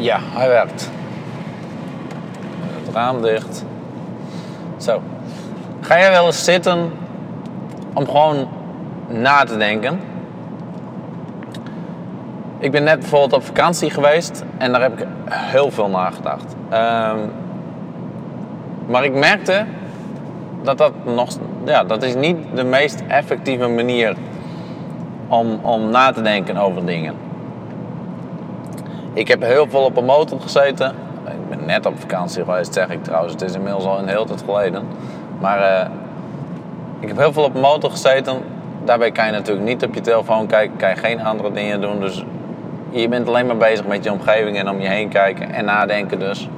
Ja, hij werkt. Het raam dicht. Zo. Ga jij wel eens zitten om gewoon na te denken? Ik ben net bijvoorbeeld op vakantie geweest en daar heb ik heel veel nagedacht. Maar ik merkte dat is niet de meest effectieve manier om na te denken over dingen. Ik heb heel veel op een motor gezeten. Ik ben net op vakantie geweest, zeg ik trouwens. Het is inmiddels al een hele tijd geleden. Maar ik heb heel veel op een motor gezeten. Daarbij kan je natuurlijk niet op je telefoon kijken. Kan je geen andere dingen doen. Dus je bent alleen maar bezig met je omgeving en om je heen kijken en nadenken dus.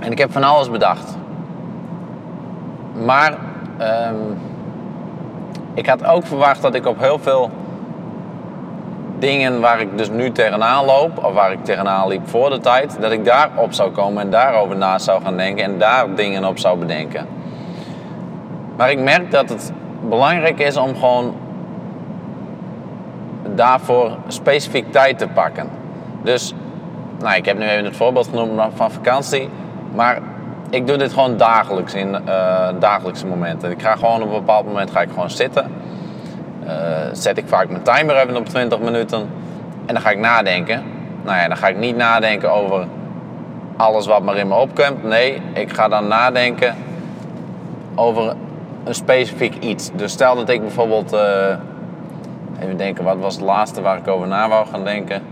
En ik heb van alles bedacht. Maar ik had ook verwacht dat ik op heel veel dingen waar ik dus nu tegenaan loop, of waar ik tegenaan liep voor de tijd, dat ik daarop zou komen en daarover na zou gaan denken en daar dingen op zou bedenken. Maar ik merk dat het belangrijk is om gewoon daarvoor specifiek tijd te pakken. Dus, ik heb nu even het voorbeeld genoemd van vakantie, maar ik doe dit gewoon dagelijks in dagelijkse momenten. Ik ga gewoon op een bepaald moment gewoon zitten. Zet ik vaak mijn timer even op 20 minuten en dan ga ik nadenken. Dan ga ik niet nadenken over alles wat maar in me opkomt. Nee, ik ga dan nadenken over een specifiek iets. Dus stel dat ik bijvoorbeeld, even denken, wat was het laatste waar ik over na wou gaan denken?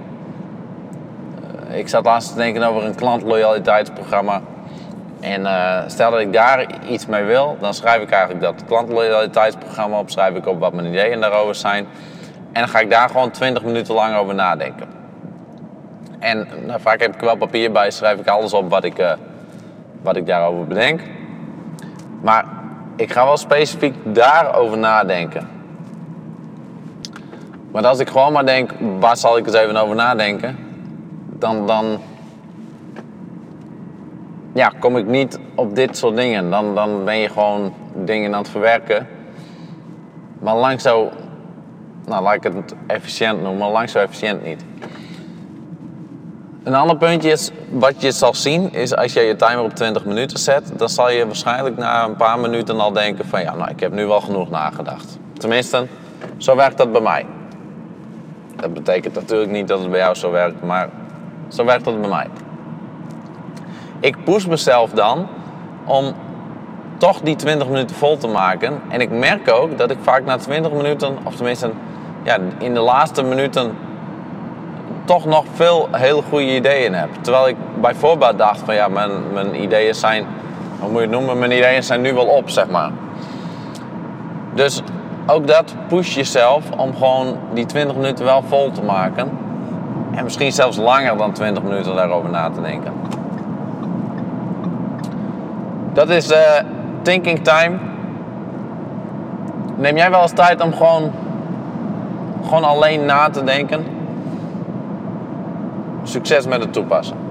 Ik zat laatst te denken over een klantloyaliteitsprogramma. En stel dat ik daar iets mee wil, dan schrijf ik eigenlijk dat klantloyaliteitsprogramma op, schrijf ik op wat mijn ideeën daarover zijn. En dan ga ik daar gewoon 20 minuten lang over nadenken. En vaak heb ik wel papier bij, schrijf ik alles op wat ik daarover bedenk. Maar ik ga wel specifiek daarover nadenken. Maar als ik gewoon maar denk, waar zal ik eens even over nadenken? Dan kom ik niet op dit soort dingen. Dan ben je gewoon dingen aan het verwerken. Maar lang zo... laat ik het efficiënt noemen, maar lang zo efficiënt niet. Een ander puntje is, wat je zal zien, is als je je timer op 20 minuten zet, dan zal je waarschijnlijk na een paar minuten al denken van ik heb nu wel genoeg nagedacht. Tenminste, zo werkt dat bij mij. Dat betekent natuurlijk niet dat het bij jou zo werkt, maar zo werkt dat bij mij. Ik push mezelf dan om toch die 20 minuten vol te maken. En ik merk ook dat ik vaak na 20 minuten, of tenminste in de laatste minuten, toch nog veel heel goede ideeën heb. Terwijl ik bij voorbaat dacht van mijn ideeën zijn, hoe moet je het noemen, mijn ideeën zijn nu wel op, zeg maar. Dus ook dat, push jezelf om gewoon die 20 minuten wel vol te maken. En misschien zelfs langer dan 20 minuten daarover na te denken. Dat is thinking time. Neem jij wel eens tijd om gewoon alleen na te denken? Succes met het toepassen.